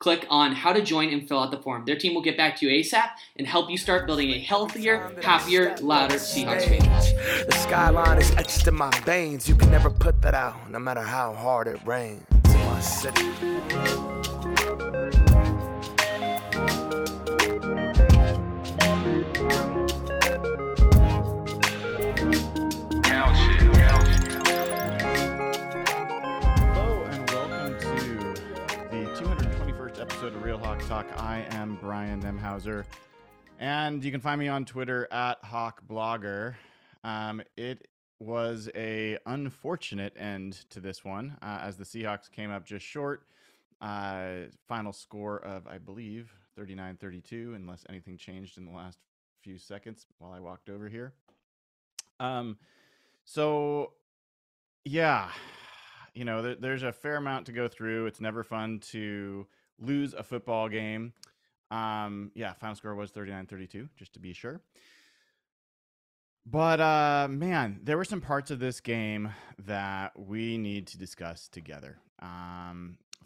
Click on how to join and fill out the form. Their team will get back to you ASAP and help you start building a healthier, happier, louder Seahawks fan. The skyline is etched in my veins. You can never put that out, no matter how hard it rains. My city. Talk. I am Brian Demhauser, and you can find me on Twitter at HawkBlogger. It was an unfortunate end to this one, as the Seahawks came up just short. Final score of, I believe, 39-32, unless anything changed in the last few seconds while I walked over here. There's a fair amount to go through. It's never fun to lose a football game. Final score was 39-32, just to be sure. But man, there were some parts of this game that we need to discuss together.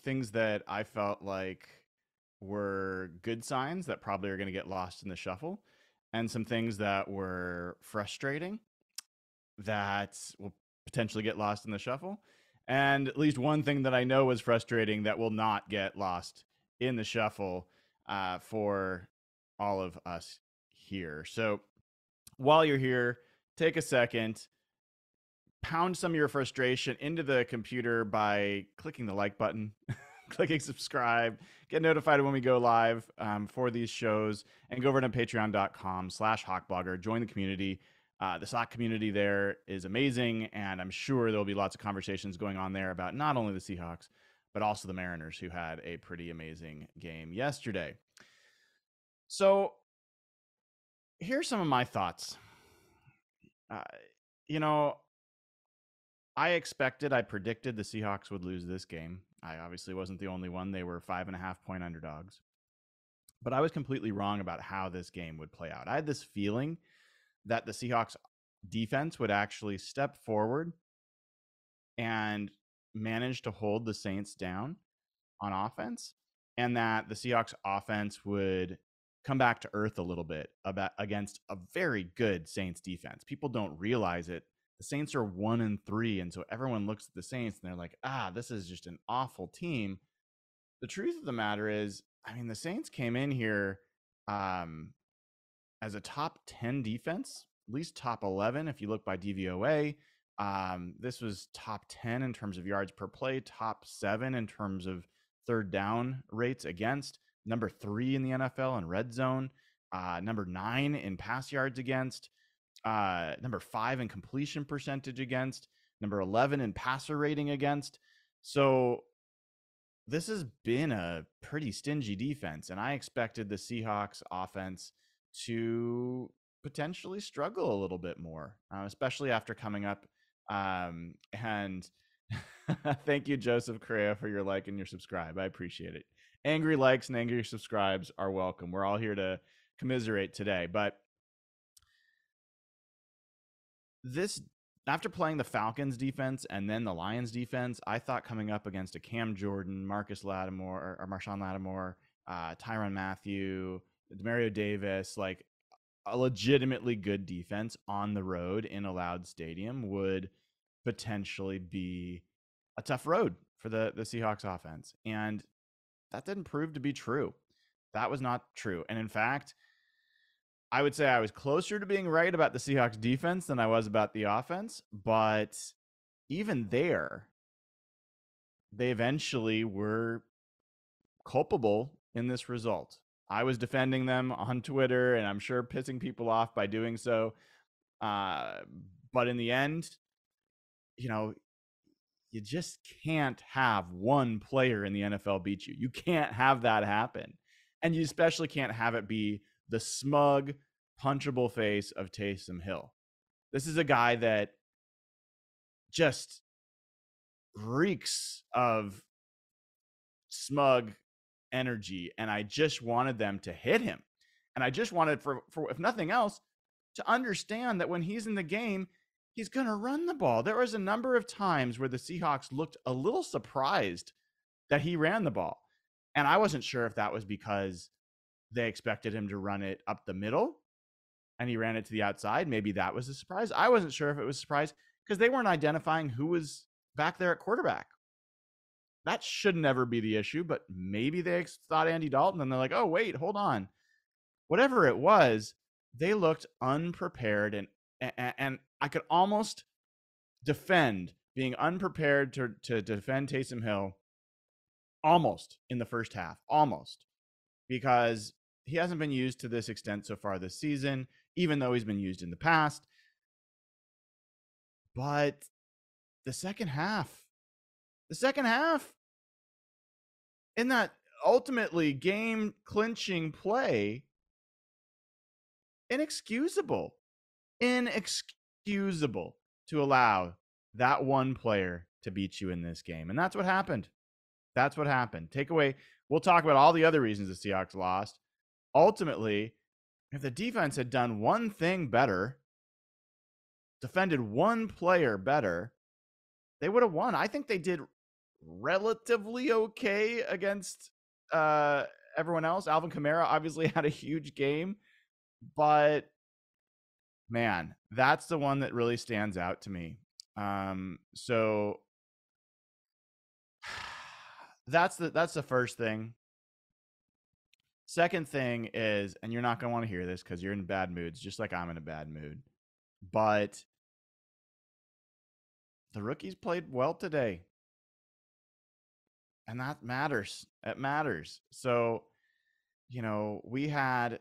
Things that I felt like were good signs that probably are going to get lost in the shuffle, and some things that were frustrating that will potentially get lost in the shuffle. And at least one thing that I know was frustrating that will not get lost in the shuffle for all of us here. So while you're here, take a second, pound some of your frustration into the computer by clicking the like button, clicking subscribe, get notified when we go live for these shows, and go over to patreon.com/HawkBlogger. Join the community. The SOC community there is amazing, and I'm sure there'll be lots of conversations going on there about not only the Seahawks, but also the Mariners, who had a pretty amazing game yesterday. So here's some of my thoughts. I predicted the Seahawks would lose this game. I obviously wasn't the only one. They were 5.5-point underdogs. But I was completely wrong about how this game would play out. I had this feeling that the Seahawks defense would actually step forward and manage to hold the Saints down on offense, and that the Seahawks offense would come back to earth a little bit against a very good Saints defense. People don't realize it. The Saints are 1-3, and so everyone looks at the Saints and they're like, this is just an awful team. The truth of the matter is, the Saints came in here as a top 10 defense, at least top 11 if you look by DVOA. This was top 10 in terms of yards per play, top 7 in terms of third down rates against, number 3 in the NFL in red zone, number 9 in pass yards against, number 5 in completion percentage against, number 11 in passer rating against. So this has been a pretty stingy defense, and I expected the Seahawks offense to potentially struggle a little bit more, especially after coming up. And thank you, Joseph Correa, for your like and your subscribe. I appreciate it. Angry likes and angry subscribes are welcome. We're all here to commiserate today. But this, after playing the Falcons defense and then the Lions defense, I thought coming up against a Cam Jordan, Marcus Lattimore, or Marshawn Lattimore, Tyrann Mathieu, Demario Davis, like a legitimately good defense on the road in a loud stadium would potentially be a tough road for the Seahawks offense. And that didn't prove to be true. That was not true. And in fact, I would say I was closer to being right about the Seahawks defense than I was about the offense. But even there, they eventually were culpable in this result. I was defending them on Twitter, and I'm sure pissing people off by doing so. But in the end, you know, you just can't have one player in the NFL beat you. You can't have that happen. And you especially can't have it be the smug, punchable face of Taysom Hill. This is a guy that just reeks of smug energy, and I just wanted them to hit him. And I just wanted, for if nothing else, to understand that when he's in the game, he's going to run the ball. There was a number of times where the Seahawks looked a little surprised that he ran the ball. And I wasn't sure if that was because they expected him to run it up the middle and he ran it to the outside. Maybe that was a surprise. I wasn't sure if it was a surprise because they weren't identifying who was back there at quarterback. That should never be the issue, but maybe they thought Andy Dalton and they're like, oh, wait, hold on. Whatever it was, they looked unprepared, and I could almost defend being unprepared to defend Taysom Hill almost in the first half, almost, because he hasn't been used to this extent so far this season, even though he's been used in the past. But the second half, in that ultimately game-clinching play, inexcusable to allow that one player to beat you in this game. And that's what happened. That's what happened. Takeaway, we'll talk about all the other reasons the Seahawks lost. Ultimately, if the defense had done one thing better, defended one player better, they would have won. I think they did relatively okay against everyone else. Alvin Kamara obviously had a huge game, but man, that's the one that really stands out to me. So that's the first thing. Second thing is, and you're not going to want to hear this because you're in bad moods, just like I'm in a bad mood, but the rookies played well today, and that matters. It matters. So, you know, we had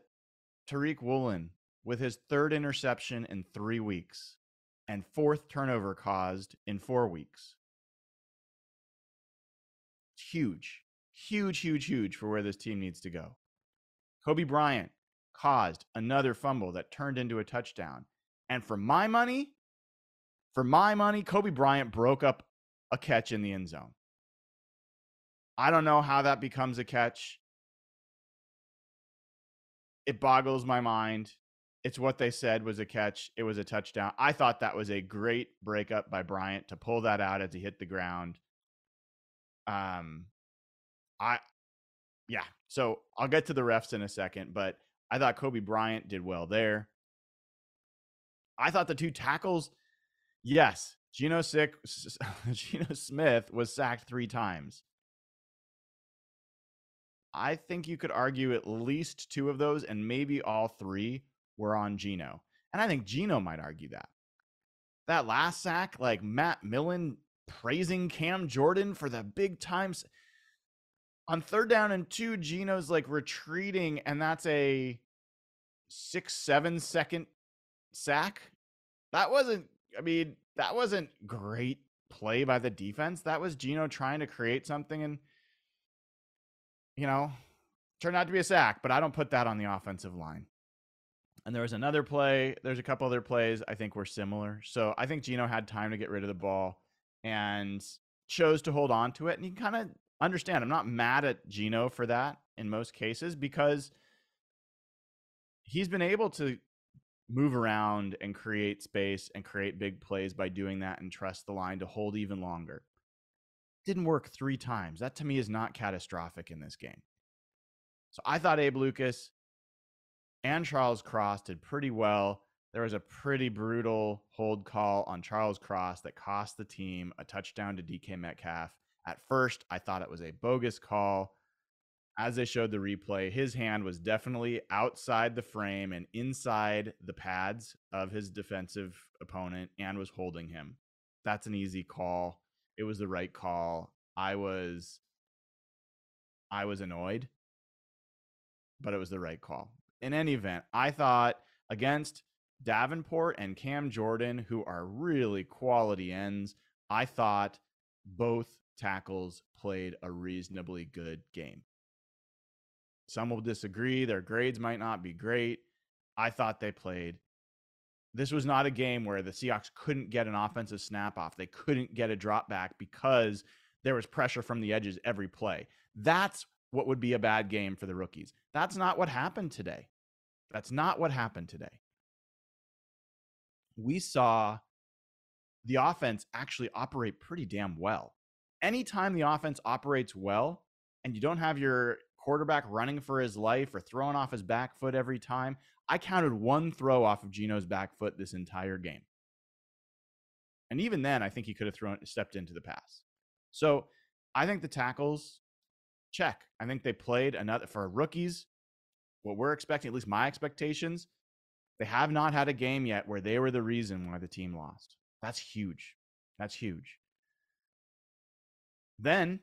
Tariq Woolen with his 3rd interception in 3 weeks and 4th turnover caused in 4 weeks. Huge, huge, huge, huge for where this team needs to go. Coby Bryant caused another fumble that turned into a touchdown. And for my money, Coby Bryant broke up a catch in the end zone. I don't know how that becomes a catch. It boggles my mind. It's what they said was a catch. It was a touchdown. I thought that was a great breakup by Bryant to pull that out as he hit the ground. So I'll get to the refs in a second, but I thought Coby Bryant did well there. I thought the 2 tackles, yes, Geno Smith was sacked 3 times. I think you could argue at least 2 of those, and maybe all 3, were on Geno. And I think Geno might argue that. That last sack, like Matt Millen praising Cam Jordan for the big times. On 3rd down and 2, Geno's like retreating, and that's a 6-7 second sack. That wasn't great play by the defense. That was Geno trying to create something, and turned out to be a sack, but I don't put that on the offensive line. And there was another play. There's a couple other plays I think were similar. So I think Geno had time to get rid of the ball and chose to hold on to it. And you can kind of understand, I'm not mad at Geno for that in most cases, because he's been able to move around and create space and create big plays by doing that, and trust the line to hold even longer. Didn't work 3 times. That to me is not catastrophic in this game. So I thought Abe Lucas and Charles Cross did pretty well. There was a pretty brutal hold call on Charles Cross that cost the team a touchdown to DK Metcalf. At first, I thought it was a bogus call. As they showed the replay, his hand was definitely outside the frame and inside the pads of his defensive opponent and was holding him. That's an easy call. It was the right call. I was annoyed, but it was the right call. In any event, I thought against Davenport and Cam Jordan, who are really quality ends, I thought both tackles played a reasonably good game. Some will disagree. Their grades might not be great. I thought they played. This was not a game where the Seahawks couldn't get an offensive snap off. They couldn't get a drop back because there was pressure from the edges every play. That's what would be a bad game for the rookies. That's not what happened today. That's not what happened today. We saw the offense actually operate pretty damn well. Anytime the offense operates well and you don't have your quarterback running for his life or throwing off his back foot every time. I counted 1 throw off of Geno's back foot this entire game. And even then, I think he could have stepped into the pass. So I think the tackles, check. I think they played another, for rookies, what we're expecting, at least my expectations, they have not had a game yet where they were the reason why the team lost. That's huge. That's huge. Then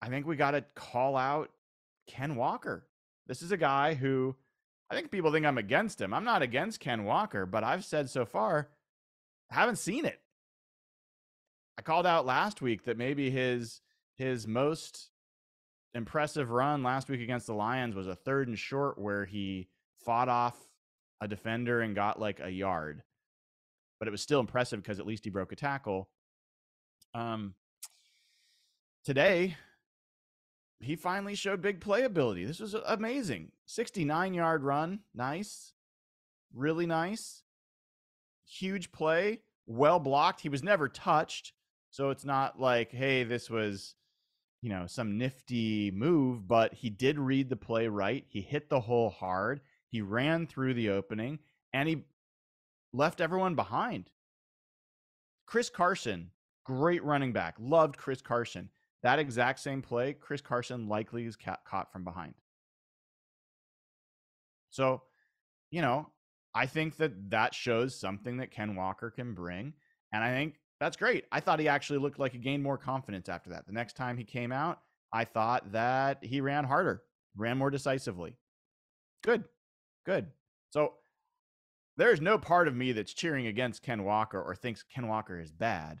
I think we got to call out Ken Walker. This is a guy who, I think people think I'm against him. I'm not against Ken Walker, but I've said so far, I haven't seen it. I called out last week that maybe his most impressive run last week against the Lions was a 3rd and short where he fought off a defender and got like a yard. But it was still impressive because at least he broke a tackle. Today, he finally showed big playability. This was amazing. 69-yard run. Nice. Really nice. Huge play. Well blocked. He was never touched. So it's not like, hey, this was, some nifty move, but he did read the play right. He hit the hole hard. He ran through the opening, and he left everyone behind. Chris Carson, great running back. Loved Chris Carson. That exact same play, Chris Carson likely is caught from behind. So, I think that shows something that Ken Walker can bring, and I think that's great. I thought he actually looked like he gained more confidence after that. The next time he came out, I thought that he ran harder, ran more decisively. Good, good. So there's no part of me that's cheering against Ken Walker or thinks Ken Walker is bad.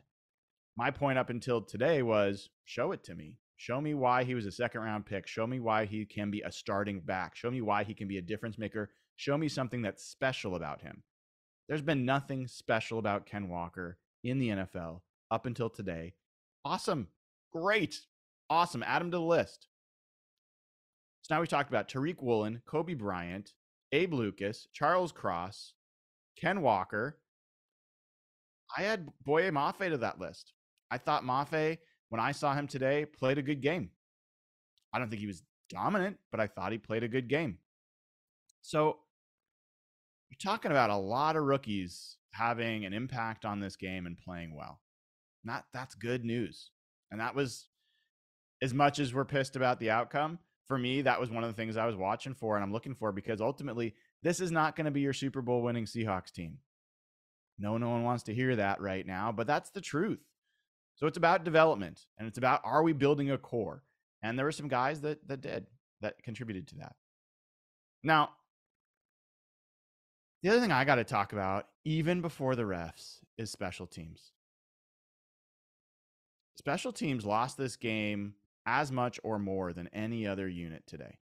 My point up until today was, show it to me. Show me why he was a 2nd round pick. Show me why he can be a starting back. Show me why he can be a difference maker. Show me something that's special about him. There's been nothing special about Ken Walker in the NFL up until today. Awesome. Great. Awesome. Add him to the list. So now we talked about Tariq Woolen, Coby Bryant, Abe Lucas, Charles Cross, Ken Walker. I had Boye Mafe to that list. I thought Mafe, when I saw him today, played a good game. I don't think he was dominant, but I thought he played a good game. So you're talking about a lot of rookies having an impact on this game and playing well. That's good news. And that was, as much as we're pissed about the outcome, for me, that was one of the things I was watching for and I'm looking for, because ultimately this is not going to be your Super Bowl winning Seahawks team. No one wants to hear that right now, but that's the truth. So it's about development, and it's about, are we building a core? And there were some guys that contributed to that. Now, the other thing I got to talk about, even before the refs, is special teams. Special teams lost this game as much or more than any other unit today.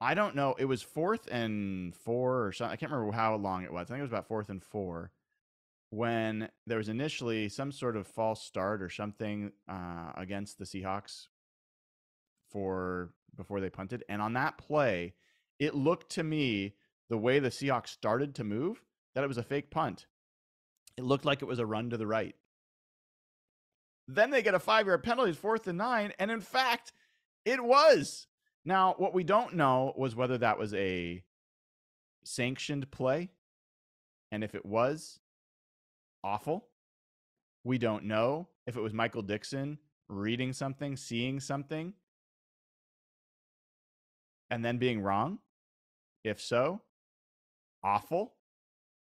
I don't know. It was 4th and 4 or something. I can't remember how long it was. I think it was about 4th and 4 when there was initially some sort of false start or something against the Seahawks before they punted. And on that play, it looked to me, the way the Seahawks started to move, that it was a fake punt. It looked like it was a run to the right. Then they get a 5-yard penalty, 4th and 9, and in fact, it was. Now, what we don't know was whether that was a sanctioned play, and if it was, awful. We don't know if it was Michael Dickson reading something, seeing something, and then being wrong. If so, awful.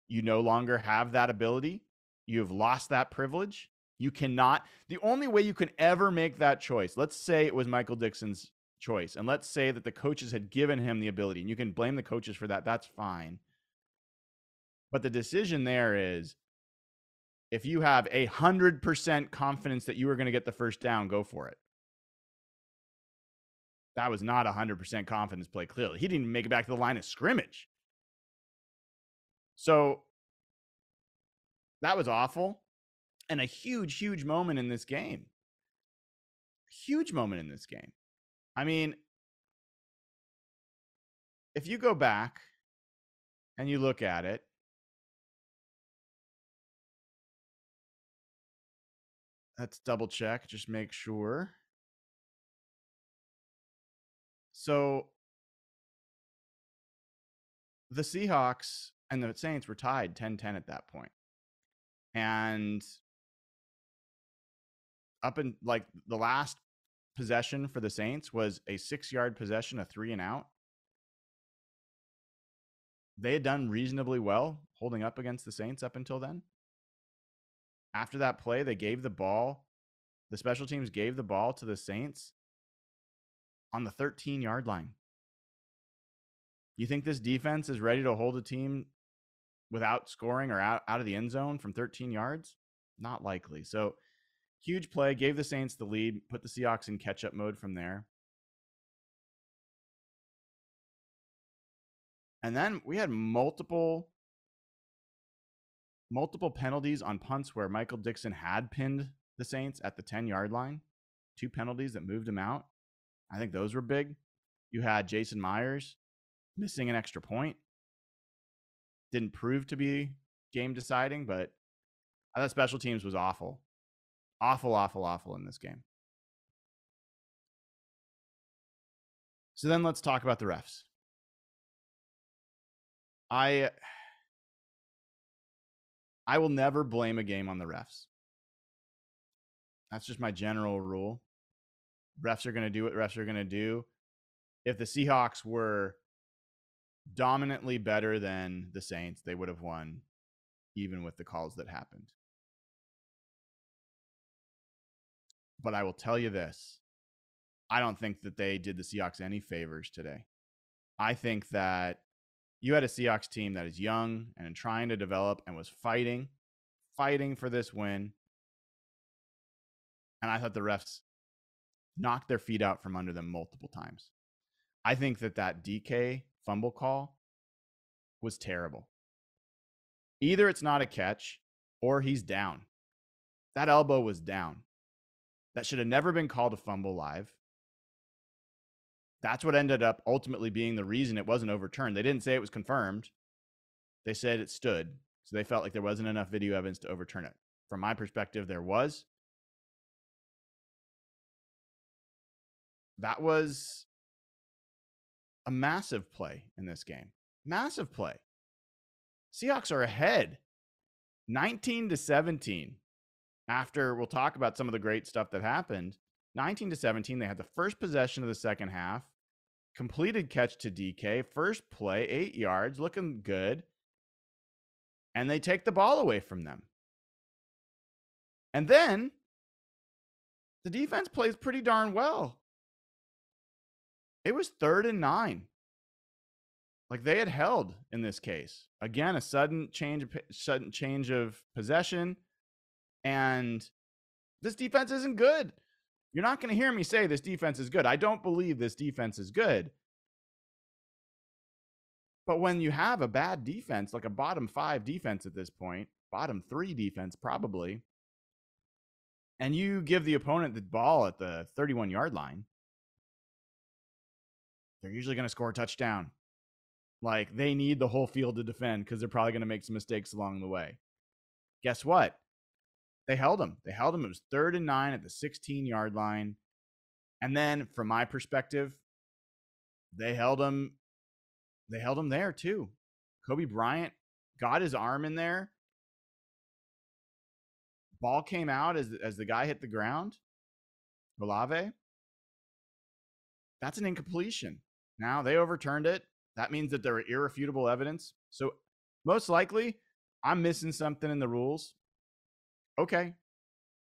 You no longer have that ability. You've lost that privilege. You cannot. The only way you can ever make that choice, let's say it was Michael Dickson's choice, and let's say that the coaches had given him the ability, and you can blame the coaches for that. That's fine. But the decision there is, if you have 100% confidence that you are going to get the first down, go for it. That was not 100% confidence play, clearly. He didn't even make it back to the line of scrimmage. So that was awful, and a huge, huge moment in this game. Huge moment in this game. I mean, if you go back and you look at it, let's double check, just make sure. So the Seahawks and the Saints were tied 10-10 at that point. And up in like the last possession for the Saints was a 6-yard possession, a 3-and-out. They had done reasonably well holding up against the Saints up until then. After that play, they gave the ball. The special teams gave the ball to the Saints on the 13-yard line. You think this defense is ready to hold a team without scoring or out of the end zone from 13 yards? Not likely. So huge play, gave the Saints the lead, put the Seahawks in catch-up mode from there. And then we had multiple penalties on punts where Michael Dickson had pinned the Saints at the 10-yard line. 2 penalties that moved him out. I think those were big. You had Jason Myers missing an extra point. Didn't prove to be game deciding, but I thought special teams was awful. Awful, awful, awful in this game. So then let's talk about the refs. I will never blame a game on the refs. That's just my general rule. Refs are going to do what refs are going to do. If the Seahawks were dominantly better than the Saints, they would have won, even with the calls that happened. But I will tell you this. I don't think that they did the Seahawks any favors today. I think that you had a Seahawks team that is young and trying to develop and was fighting for this win. And I thought the refs knocked their feet out from under them multiple times. I think that DK fumble call was terrible. Either it's not a catch or he's down. That elbow was down. That should have never been called a fumble live. That's what ended up ultimately being the reason it wasn't overturned. They didn't say it was confirmed. They said it stood. So they felt like there wasn't enough video evidence to overturn it. From my perspective, there was. That was a massive play in this game. Massive play. Seahawks are ahead 19-17. After we'll talk about some of the great stuff that happened, 19-17, they had the first possession of the second half, completed catch to DK, first play, 8 yards, looking good, and they take the ball away from them. And then the defense plays pretty darn well. It was 3rd and 9. Like they had held in this case. Again, a sudden change of possession. And this defense isn't good. You're not going to hear me say this defense is good. I don't believe this defense is good. But when you have a bad defense, like a bottom 5 defense at this point, bottom 3 defense probably, and you give the opponent the ball at the 31-yard line, they're usually going to score a touchdown. Like, they need the whole field to defend because they're probably going to make some mistakes along the way. Guess what? They held him. They held him. It was 3rd and 9 at the 16-yard line. And then, from my perspective, they held him. They held him there, too. Coby Bryant got his arm in there. Ball came out as the guy hit the ground. Olave. That's an incompletion. Now, they overturned it. That means that there were irrefutable evidence. So, most likely, I'm missing something in the rules. Okay.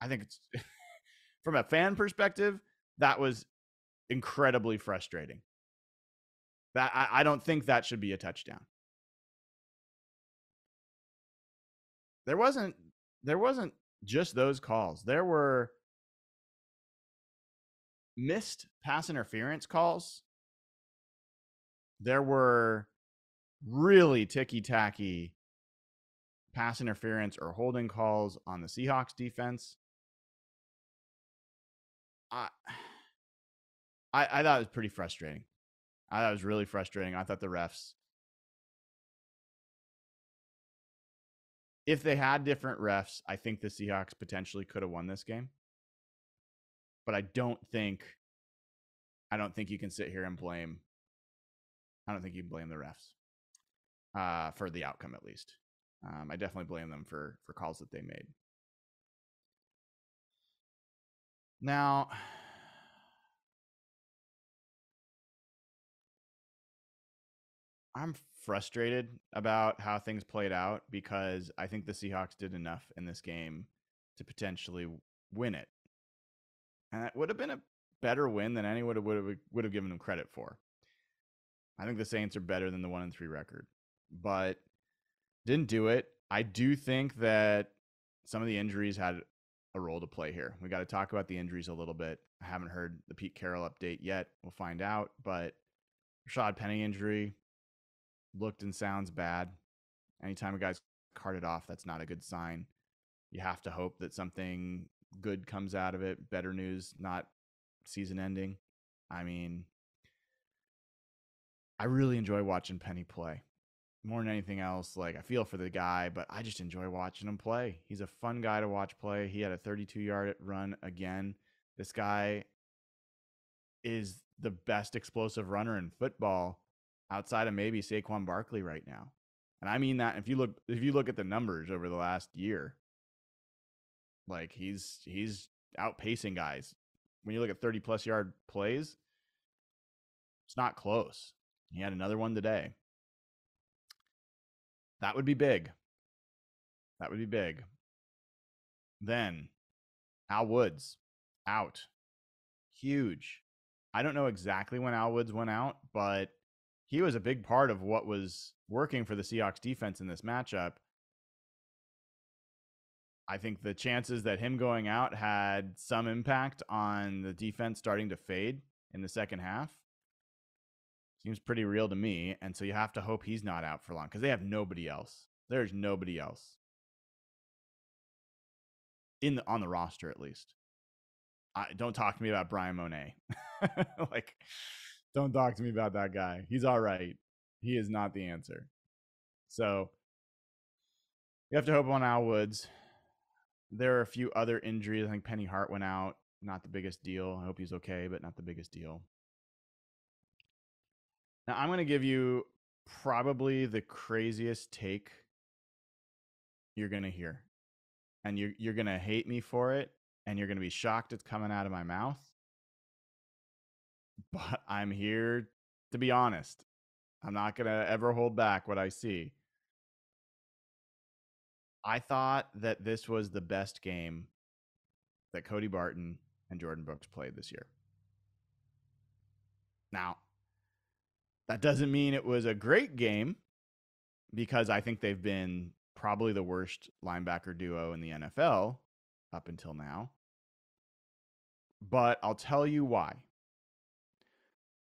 I think it's from a fan perspective, that was incredibly frustrating. That I don't think that should be a touchdown. There wasn't just those calls. There were missed pass interference calls. There were really ticky-tacky pass interference or holding calls on the Seahawks defense. I thought it was pretty frustrating. I thought it was really frustrating. I thought the refs, if they had different refs, I think the Seahawks potentially could have won this game. But I don't think you can sit here and blame. I don't think you can blame the refs for the outcome, at least. I definitely blame them for calls that they made. Now, I'm frustrated about how things played out because I think the Seahawks did enough in this game to potentially win it. And that would have been a better win than anyone would have given them credit for. I think the Saints are better than the 1-3 record, but didn't do it. I do think that some of the injuries had a role to play here. We got to talk about the injuries a little bit. I haven't heard the Pete Carroll update yet. We'll find out, but Rashad Penny injury looked and sounds bad. Anytime a guy's carted off, that's not a good sign. You have to hope that something good comes out of it. Better news, not season ending. I mean, I really enjoy watching Penny play. More than anything else, like, I feel for the guy, but I just enjoy watching him play. He's a fun guy to watch play. He had a 32-yard run again. This guy is the best explosive runner in football outside of maybe Saquon Barkley right now. And I mean that if you look at the numbers over the last year, like, he's outpacing guys. When you look at 30-plus yard plays, it's not close. He had another one today. That would be big. That would be big. Then, Al Woods, out. Huge. I don't know exactly when Al Woods went out, but he was a big part of what was working for the Seahawks defense in this matchup. I think the chances that him going out had some impact on the defense starting to fade in the second half. Seems pretty real to me, and so you have to hope he's not out for long because they have nobody else. There's nobody else on the roster, at least. Don't talk to me about Brian Monet. Like, don't talk to me about that guy. He's all right. He is not the answer. So you have to hope on Al Woods. There are a few other injuries. I think Penny Hart went out. Not the biggest deal. I hope he's okay, but not the biggest deal. Now, I'm going to give you probably the craziest take you're going to hear. And you're going to hate me for it, and you're going to be shocked it's coming out of my mouth. But I'm here to be honest. I'm not going to ever hold back what I see. I thought that this was the best game that Cody Barton and Jordyn Brooks played this year. Now, that doesn't mean it was a great game, because I think they've been probably the worst linebacker duo in the NFL up until now. But I'll tell you why.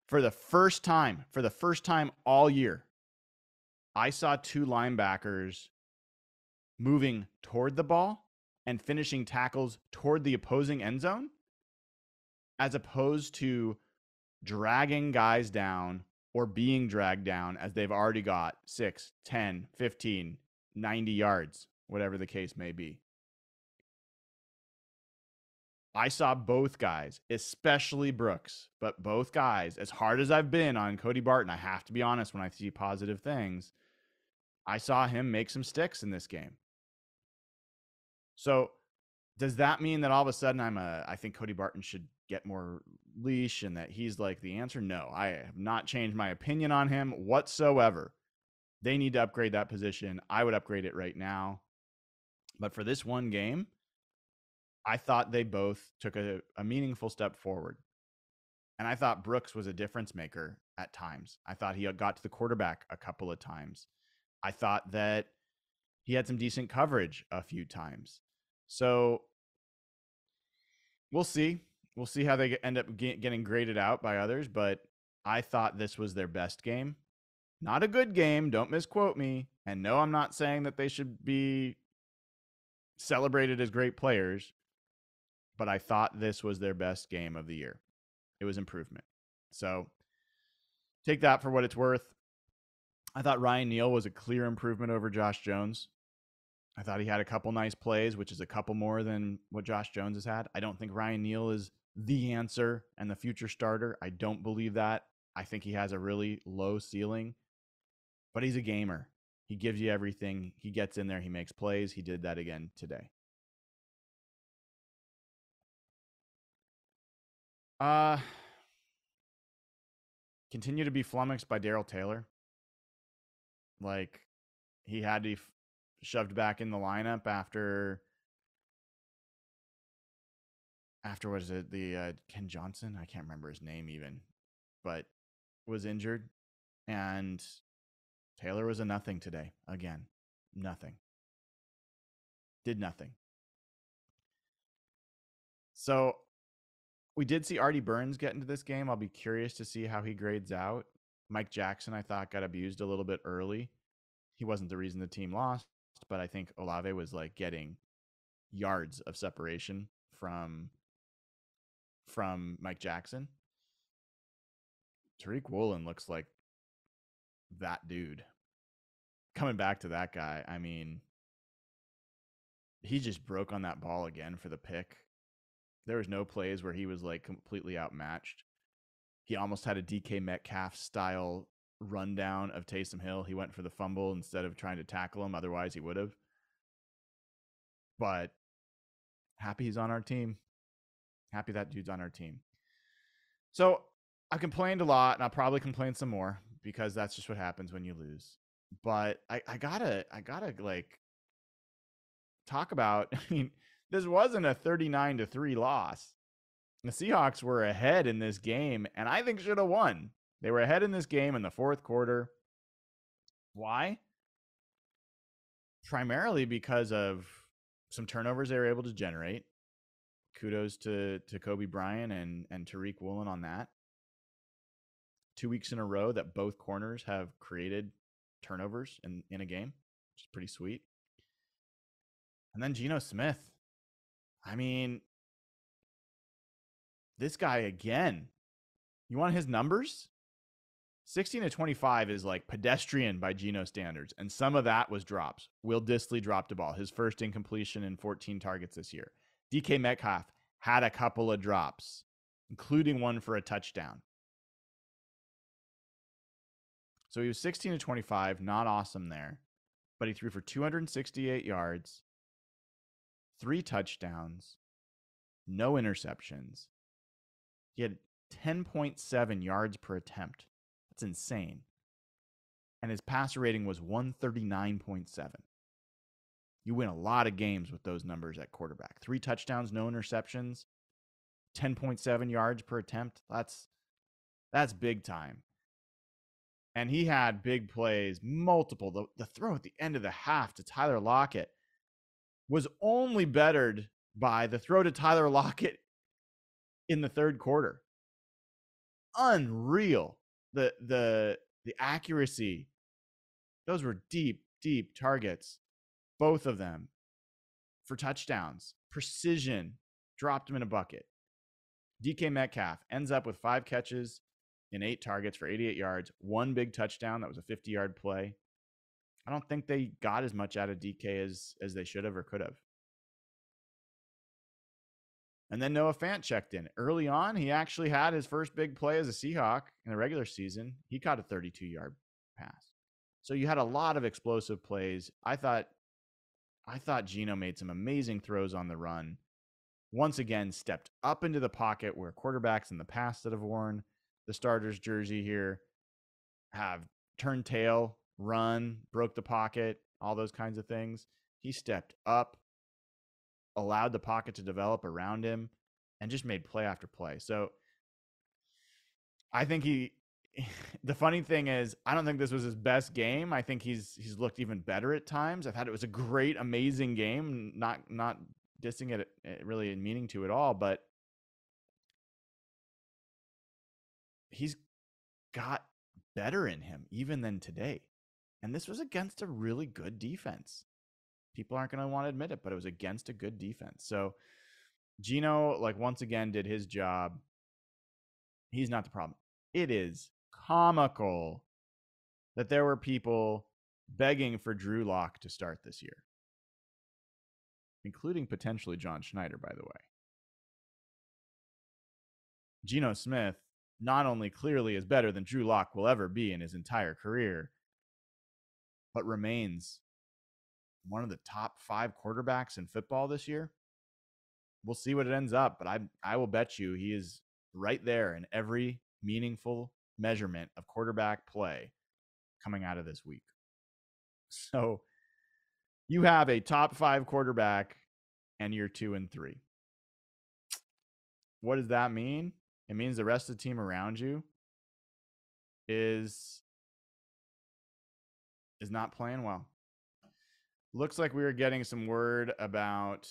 For the first time all year, I saw two linebackers moving toward the ball and finishing tackles toward the opposing end zone, as opposed to dragging guys down or being dragged down as they've already got 6, 10, 15, 90 yards, whatever the case may be. I saw both guys, especially Brooks, but both guys, as hard as I've been on Cody Barton, I have to be honest when I see positive things, I saw him make some sticks in this game. So does that mean that all of a sudden I think Cody Barton should get more leash and that he's like the answer? No, I have not changed my opinion on him whatsoever. They need to upgrade that position. I would upgrade it right now. But for this one game, I thought they both took a meaningful step forward. And I thought Brooks was a difference maker at times. I thought he got to the quarterback a couple of times. I thought that he had some decent coverage a few times. So we'll see. We'll see how they end up getting graded out by others, but I thought this was their best game. Not a good game. Don't misquote me. And no, I'm not saying that they should be celebrated as great players, but I thought this was their best game of the year. It was improvement. So take that for what it's worth. I thought Ryan Neal was a clear improvement over Josh Jones. I thought he had a couple nice plays, which is a couple more than what Josh Jones has had. I don't think Ryan Neal is the answer and the future starter. I don't believe that. I think he has a really low ceiling, but he's a gamer. He gives you everything. He gets in there. He makes plays. He did that again today. Continue to be flummoxed by Darrell Taylor. Like, he had to be shoved back in the lineup after what is it? The Ken Johnson? I can't remember his name even, but was injured. And Taylor was a nothing today. Again, nothing. Did nothing. So we did see Artie Burns get into this game. I'll be curious to see how he grades out. Mike Jackson, I thought, got abused a little bit early. He wasn't the reason the team lost, but I think Olave was like getting yards of separation from Mike Jackson. Tariq Woolen looks like that dude. Coming back to that guy, I mean, he just broke on that ball again for the pick. There was no plays where he was like completely outmatched. He almost had a DK Metcalf style rundown of Taysom Hill. He went for the fumble instead of trying to tackle him. Otherwise, he would have. But happy he's on our team. Happy that dude's on our team. So I complained a lot, and I'll probably complain some more, because that's just what happens when you lose. But I gotta like talk about, I mean, this wasn't a 39-3 loss. The Seahawks were ahead in this game, and I think should have won. They were ahead in this game in the fourth quarter. Why? Primarily because of some turnovers they were able to generate. Kudos to Coby Bryant and Tariq Woolen on that. 2 weeks in a row that both corners have created turnovers in a game, which is pretty sweet. And then Geno Smith. I mean, this guy again. You want his numbers? 16-25 is like pedestrian by Geno standards, and some of that was drops. Will Dissly dropped a ball, his first incompletion in 14 targets this year. DK Metcalf had a couple of drops, including one for a touchdown. So he was 16-25, not awesome there, but he threw for 268 yards, 3 touchdowns, no interceptions. He had 10.7 yards per attempt. That's insane. And his passer rating was 139.7. You win a lot of games with those numbers at quarterback. 3 touchdowns, no interceptions, 10.7 yards per attempt. That's big time. And he had big plays, multiple. The throw at the end of the half to Tyler Lockett was only bettered by the throw to Tyler Lockett in the third quarter. Unreal. The accuracy. Those were deep, deep targets, both of them, for touchdowns. Precision. Dropped him in a bucket. DK Metcalf ends up with 5 catches and 8 targets for 88 yards. 1 big touchdown. That was a 50-yard play. I don't think they got as much out of DK as they should have or could have. And then Noah Fant checked in. Early on, he actually had his first big play as a Seahawk in the regular season. He caught a 32-yard pass. So you had a lot of explosive plays. I thought Geno made some amazing throws on the run. Once again, stepped up into the pocket where quarterbacks in the past that have worn the starter's jersey here have turned tail, run, broke the pocket, all those kinds of things. He stepped up, allowed the pocket to develop around him, and just made play after play. So I think the funny thing is, I don't think this was his best game. I think he's looked even better at times. I thought it was a great, amazing game, not dissing it really and meaning to at all, but he's got better in him even than today. And this was against a really good defense. People aren't going to want to admit it, but it was against a good defense. So Geno, once again, did his job. He's not the problem. It is comical that there were people begging for Drew Lock to start this year, including potentially John Schneider, by the way. Geno Smith not only clearly is better than Drew Lock will ever be in his entire career, but remains one of the top 5 quarterbacks in football this year. We'll see what it ends up, but I will bet you he is right there in every meaningful measurement of quarterback play coming out of this week. So you have a top 5 quarterback and you're 2-3. What does that mean? It means the rest of the team around you is not playing well. Looks like we are getting some word about,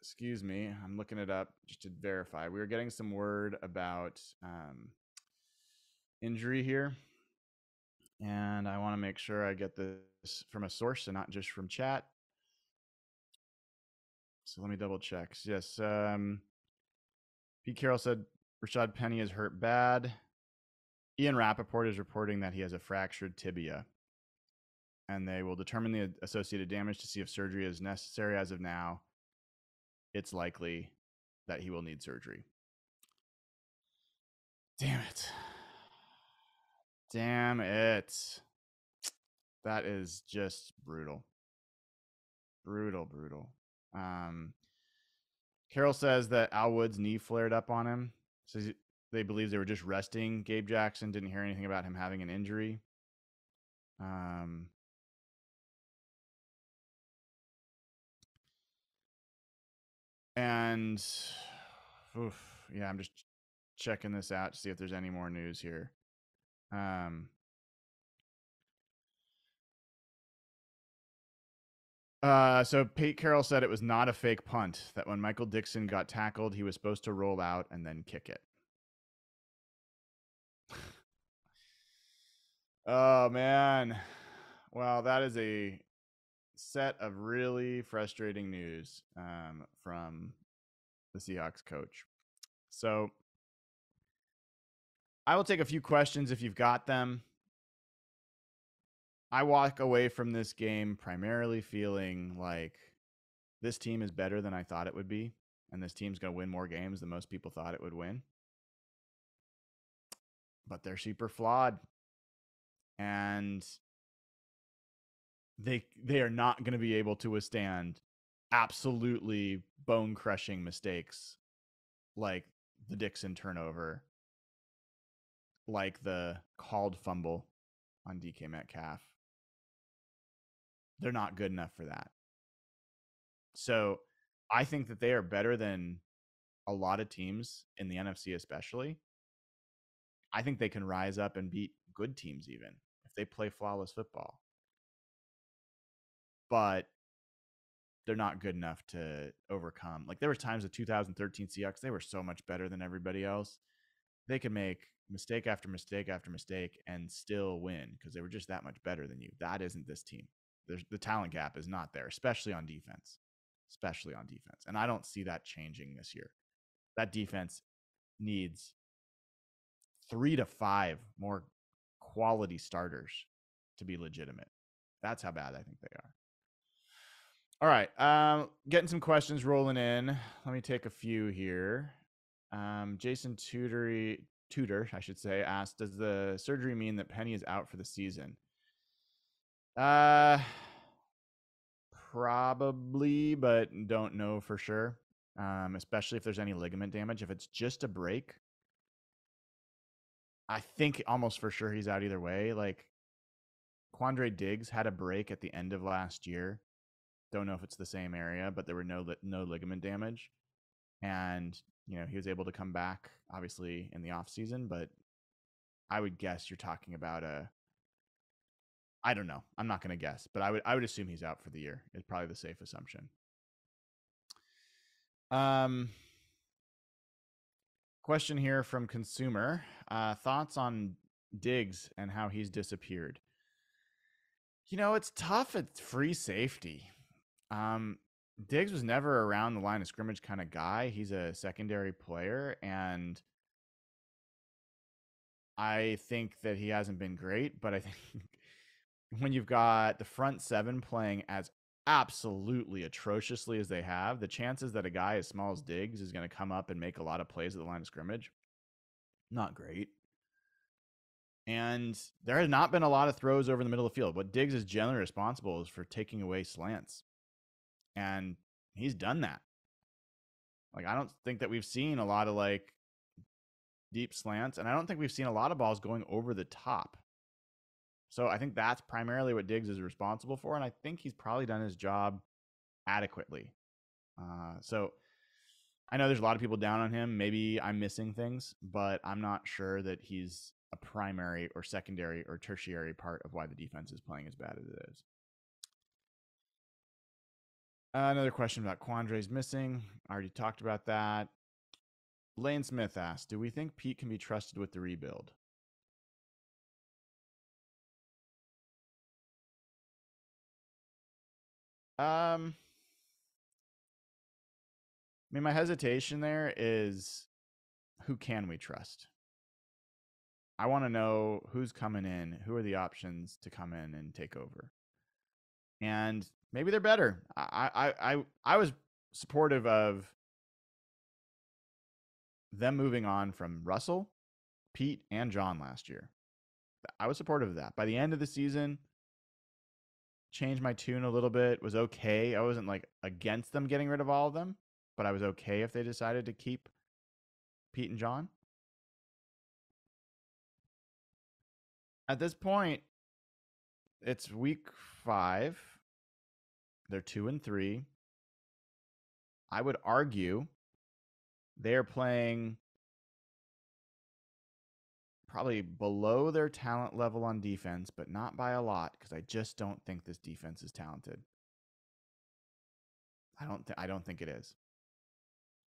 excuse me, I'm looking it up just to verify. We were getting some word about injury here. And I want to make sure I get this from a source and not just from chat. So let me double check. Yes. Pete Carroll said Rashad Penny is hurt bad. Ian Rappaport is reporting that he has a fractured tibia. And they will determine the associated damage to see if surgery is necessary. As of now, it's likely that he will need surgery. Damn it. That is just brutal. Brutal. Carroll says that Al Wood's knee flared up on him. So they believe they were just resting. Gabe Jackson didn't hear anything about him having an injury. And yeah, I'm just checking this out to see if there's any more news here. So Pete Carroll said it was not a fake punt, that when Michael Dickson got tackled, he was supposed to roll out and then kick it. Oh, man. Well, that is a set of really frustrating news from the Seahawks coach. So I will take a few questions if you've got them. I walk away from this game primarily feeling like this team is better than I thought it would be, and this team's going to win more games than most people thought it would win. But they're super flawed, and they are not going to be able to withstand absolutely bone-crushing mistakes like the Dickson turnover, like the called fumble on DK Metcalf, They're not good enough for that. So I think that they are better than a lot of teams in the NFC, especially. I think they can rise up and beat good teams, even if they play flawless football. But they're not good enough to overcome. Like, there were times the 2013 Seahawks, they were so much better than everybody else. They could make mistake after mistake after mistake and still win because they were just that much better than you. That isn't this team. The talent gap is not there, especially on defense. Especially on defense. And I don't see that changing this year. That defense needs 3 to 5 more quality starters to be legitimate. That's how bad I think they are. All right. Getting some questions rolling in. Let me take a few here. Jason Tudor, I should say, asked, does the surgery mean that Penny is out for the season? Probably, but don't know for sure. Especially if there's any ligament damage. If it's just a break, I think almost for sure he's out either way. Like, Quandre Diggs had a break at the end of last year. Don't know if it's the same area, but there were no ligament damage. And, you know, he was able to come back, obviously, in the offseason. But I would guess you're talking about a... I don't know. I'm not going to guess, but I would assume he's out for the year. It's probably the safe assumption. Question here from Consumer. Thoughts on Diggs and how he's disappeared? You know, it's tough at free safety. Diggs was never around the line of scrimmage kind of guy. He's a secondary player, and I think that he hasn't been great, but I think... when you've got the front seven playing as absolutely atrociously as they have, the chances that a guy as small as Diggs is going to come up and make a lot of plays at the line of scrimmage, not great. And there has not been a lot of throws over the middle of the field. What Diggs is generally responsible is for taking away slants. And he's done that. Like, I don't think that we've seen a lot of, like, deep slants. And I don't think we've seen a lot of balls going over the top. So I think that's primarily what Diggs is responsible for, and I think he's probably done his job adequately. So I know there's a lot of people down on him. Maybe I'm missing things, but I'm not sure that he's a primary or secondary or tertiary part of why the defense is playing as bad as it is. Another question about Quandre's missing. I already talked about that. Lane Smith asked, do we think Pete can be trusted with the rebuild? I mean, my hesitation there is, who can we trust? I want to know who's coming in, who are the options to come in and take over, and maybe they're better. I was supportive of them moving on from Russell, Pete, and John last year. I was supportive of that. By the end of the season, changed my tune a little bit, was okay. I wasn't, like, against them getting rid of all of them, but I was okay if they decided to keep Pete and John. At this point, it's week 5. They're 2-3. I would argue they're playing probably below their talent level on defense, but not by a lot, because I just don't think this defense is talented. I don't think it is.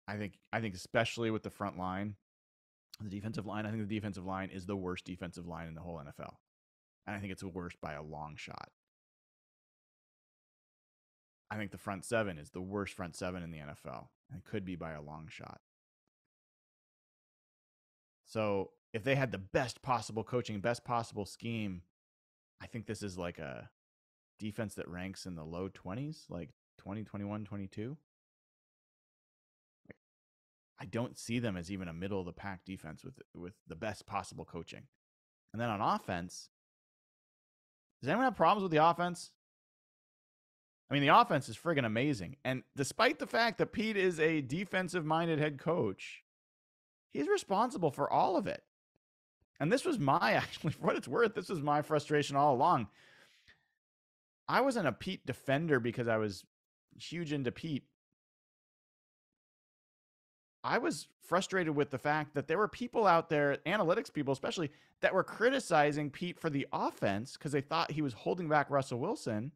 I think especially with the front line, the defensive line, I think the defensive line is the worst defensive line in the whole NFL. And I think it's worst by a long shot. I think the front seven is the worst front seven in the NFL, and could be by a long shot. So if they had the best possible coaching, best possible scheme, I think this is like a defense that ranks in the low 20s, like 20, 21, 22. Like, I don't see them as even a middle of the pack defense with the best possible coaching. And then on offense, does anyone have problems with the offense? I mean, the offense is friggin' amazing. And despite the fact that Pete is a defensive-minded head coach, he's responsible for all of it. And this was my, actually, for what it's worth, this was my frustration all along. I wasn't a Pete defender because I was huge into Pete. I was frustrated with the fact that there were people out there, analytics people especially, that were criticizing Pete for the offense because they thought he was holding back Russell Wilson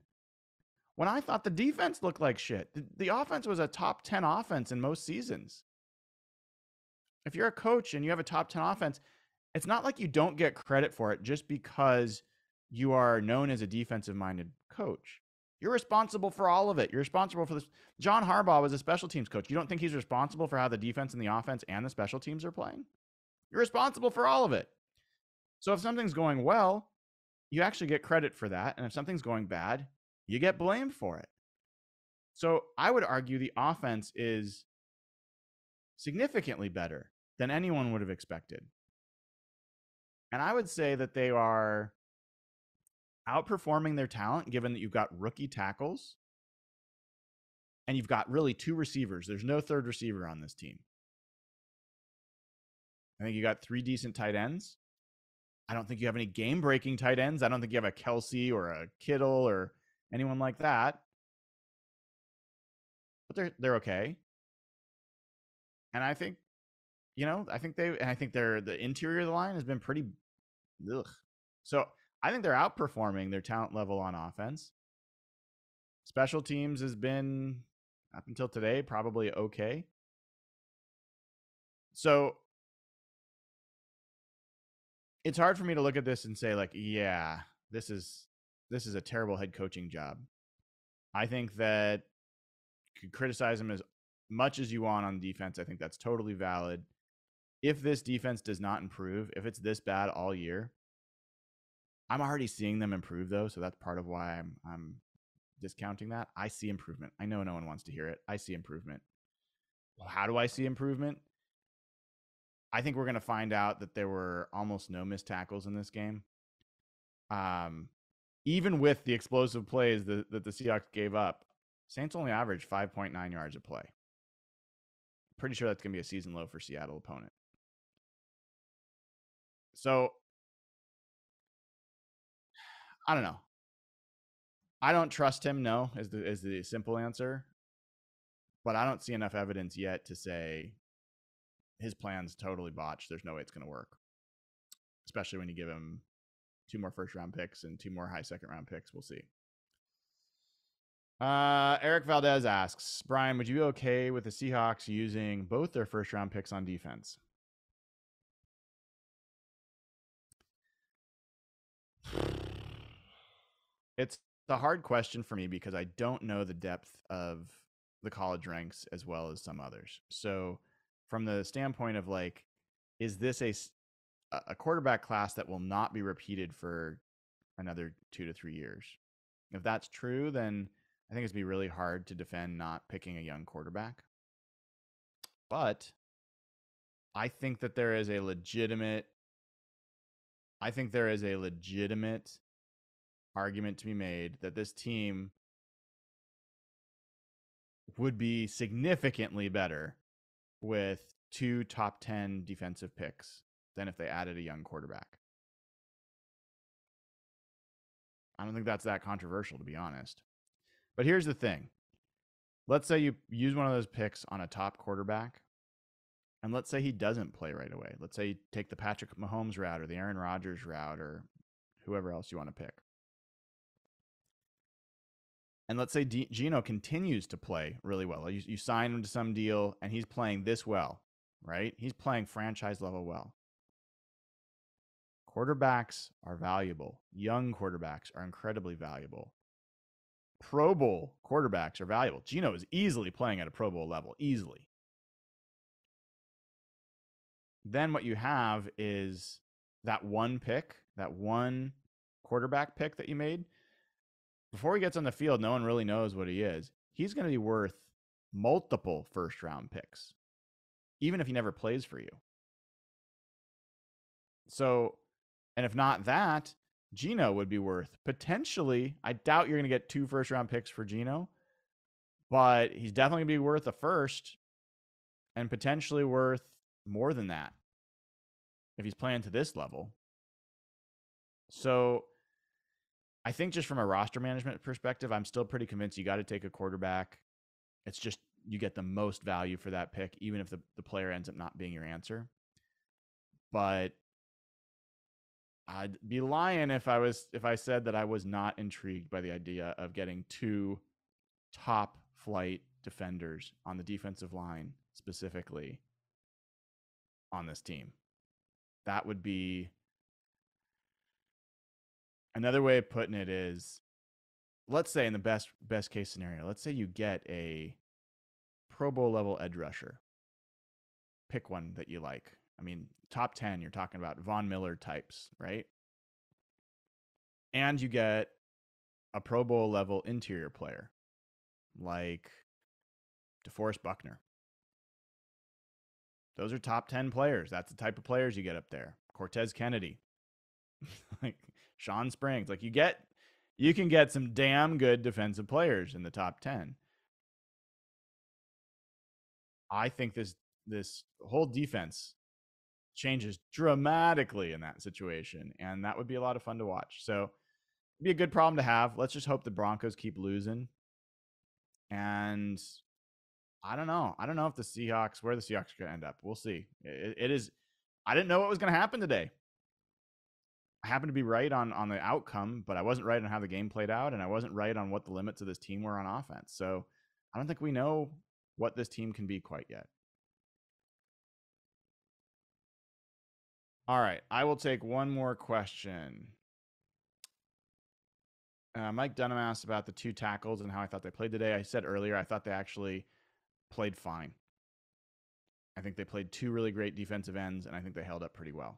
when I thought the defense looked like shit. The offense was a top 10 offense in most seasons. If you're a coach and you have a top 10 offense, it's not like you don't get credit for it just because you are known as a defensive-minded coach. You're responsible for all of it. You're responsible for this. John Harbaugh was a special teams coach. You don't think he's responsible for how the defense and the offense and the special teams are playing? You're responsible for all of it. So if something's going well, you actually get credit for that. And if something's going bad, you get blamed for it. So I would argue the offense is significantly better than anyone would have expected. And I would say that they are outperforming their talent, given that you've got rookie tackles and you've got really two receivers. There's no third receiver on this team. I think you got three decent tight ends. I don't think you have any game-breaking tight ends. I don't think you have a Kelsey or a Kittle or anyone like that. But they're okay. And I think, you know, the interior of the line has been pretty ugh. So I think they're outperforming their talent level on offense. Special teams has been, up until today, probably okay. So it's hard for me to look at this and say, like, yeah, this is a terrible head coaching job. I think that you could criticize them as much as you want on defense. I think that's totally valid. If this defense does not improve, if it's this bad all year, I'm already seeing them improve, though, so that's part of why I'm discounting that. I see improvement. I know no one wants to hear it. I see improvement. Well, how do I see improvement? I think we're going to find out that there were almost no missed tackles in this game. Even with the explosive plays that the Seahawks gave up, Saints only averaged 5.9 yards a play. Pretty sure that's going to be a season low for Seattle opponent. So I don't know. I don't trust him, no, is the simple answer. But I don't see enough evidence yet to say his plan's totally botched. There's no way it's going to work, especially when you give him two more first-round picks and two more high second-round picks. We'll see. Eric Valdez asks, Brian, would you be okay with the Seahawks using both their first-round picks on defense? It's a hard question for me because I don't know the depth of the college ranks as well as some others. So from the standpoint of, like, is this a quarterback class that will not be repeated for another 2 to 3 years? If that's true, then I think it's be really hard to defend not picking a young quarterback. But I think that there is a legitimate argument to be made that this team would be significantly better with two top 10 defensive picks than if they added a young quarterback. I don't think that's that controversial, to be honest. But here's the thing. Let's say you use one of those picks on a top quarterback, and let's say he doesn't play right away. Let's say you take the Patrick Mahomes route or the Aaron Rodgers route or whoever else you want to pick. And let's say Geno continues to play really well. You sign him to some deal, and he's playing this well, right? He's playing franchise level well. Quarterbacks are valuable. Young quarterbacks are incredibly valuable. Pro Bowl quarterbacks are valuable. Geno is easily playing at a Pro Bowl level, easily. Then what you have is that one pick, that one quarterback pick that you made. Before he gets on the field, no one really knows what he is. He's going to be worth multiple first-round picks, even if he never plays for you. So, and if not that, Geno would be worth potentially, I doubt you're going to get two first-round picks for Geno, but he's definitely going to be worth a first and potentially worth more than that if he's playing to this level. So I think just from a roster management perspective, I'm still pretty convinced you got to take a quarterback. It's just you get the most value for that pick, even if the player ends up not being your answer. But I'd be lying if I said that I was not intrigued by the idea of getting two top flight defenders on the defensive line, specifically on this team. That would be another way of putting it is, let's say in the best case scenario, let's say you get a Pro Bowl level edge rusher. Pick one that you like. I mean, top 10, you're talking about Von Miller types, right? And you get a Pro Bowl level interior player like DeForest Buckner. Those are top 10 players. That's the type of players you get up there. Cortez Kennedy, like Sean Springs, like you can get some damn good defensive players in the top 10. I think this whole defense changes dramatically in that situation, and that would be a lot of fun to watch. So it'd be a good problem to have. Let's just hope the Broncos keep losing. And I don't know if the Seahawks are going to end up. We'll see. It is. I didn't know what was going to happen today. I happened to be right on the outcome, but I wasn't right on how the game played out, and I wasn't right on what the limits of this team were on offense. So I don't think we know what this team can be quite yet. All right, I will take one more question. Mike Dunham asked about the two tackles and how I thought they played today. I said earlier I thought they actually played fine. I think they played two really great defensive ends, and I think they held up pretty well.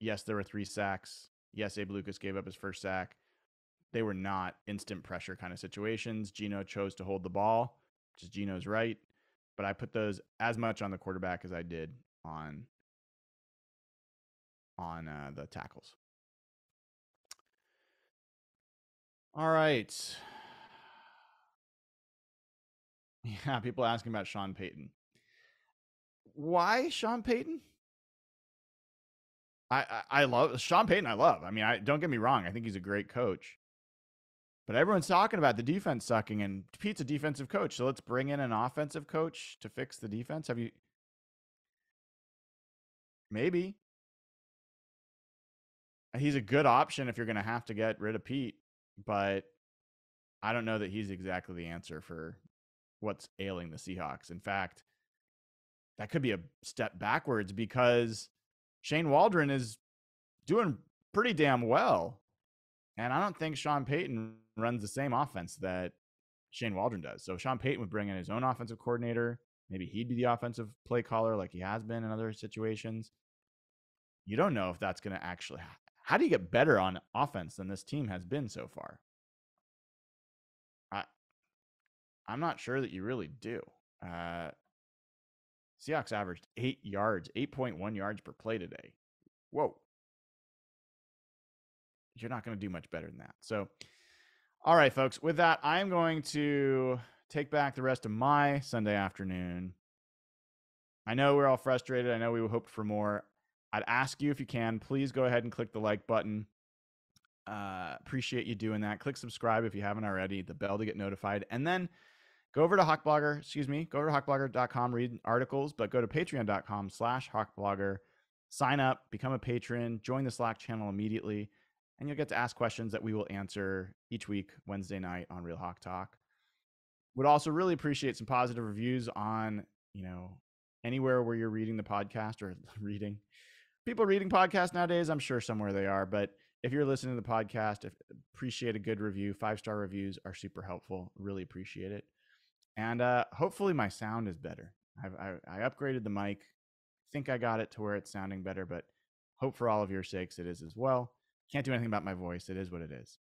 Yes, there were three sacks. Yes, Abe Lucas gave up his first sack. They were not instant pressure kind of situations. Geno chose to hold the ball, which is Geno's right. But I put those as much on the quarterback as I did on the tackles. All right. Yeah, people asking about Sean Payton. Why Sean Payton? I love Sean Payton. I mean, don't get me wrong. I think he's a great coach. But everyone's talking about the defense sucking, and Pete's a defensive coach. So let's bring in an offensive coach to fix the defense. Have you? Maybe. He's a good option if you're going to have to get rid of Pete, but I don't know that he's exactly the answer for what's ailing the Seahawks. In fact, that could be a step backwards because Shane Waldron is doing pretty damn well. And I don't think Sean Payton runs the same offense that Shane Waldron does. So Sean Payton would bring in his own offensive coordinator. Maybe he'd be the offensive play caller like he has been in other situations. You don't know if that's going to actually happen. How do you get better on offense than this team has been so far? I'm not sure that you really do. Seahawks averaged 8.1 yards per play today. Whoa. You're not going to do much better than that. So, all right, folks, with that, I'm going to take back the rest of my Sunday afternoon. I know we're all frustrated. I know we hoped for more. I'd ask you if you can, please go ahead and click the like button. Appreciate you doing that. Click subscribe if you haven't already, the bell to get notified. And then go over to HawkBlogger, go over to HawkBlogger.com, read articles, but go to Patreon.com/HawkBlogger, sign up, become a patron, join the Slack channel immediately, and you'll get to ask questions that we will answer each week, Wednesday night on Real Hawk Talk. Would also really appreciate some positive reviews on, anywhere where you're reading the podcast or reading. People reading podcasts nowadays, I'm sure somewhere they are. But if you're listening to the podcast, appreciate a good review. 5-star reviews are super helpful. Really appreciate it. And hopefully my sound is better. I upgraded the mic. I think I got it to where it's sounding better, but hope for all of your sakes it is as well. Can't do anything about my voice. It is what it is.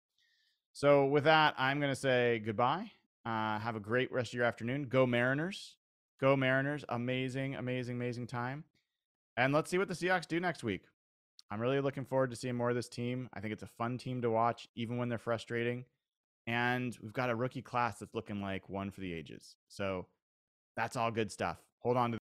So with that, I'm going to say goodbye. Have a great rest of your afternoon. Go Mariners. Go Mariners. Amazing, amazing, amazing time. And let's see what the Seahawks do next week. I'm really looking forward to seeing more of this team. I think it's a fun team to watch, even when they're frustrating. And we've got a rookie class that's looking like one for the ages. So that's all good stuff. Hold on to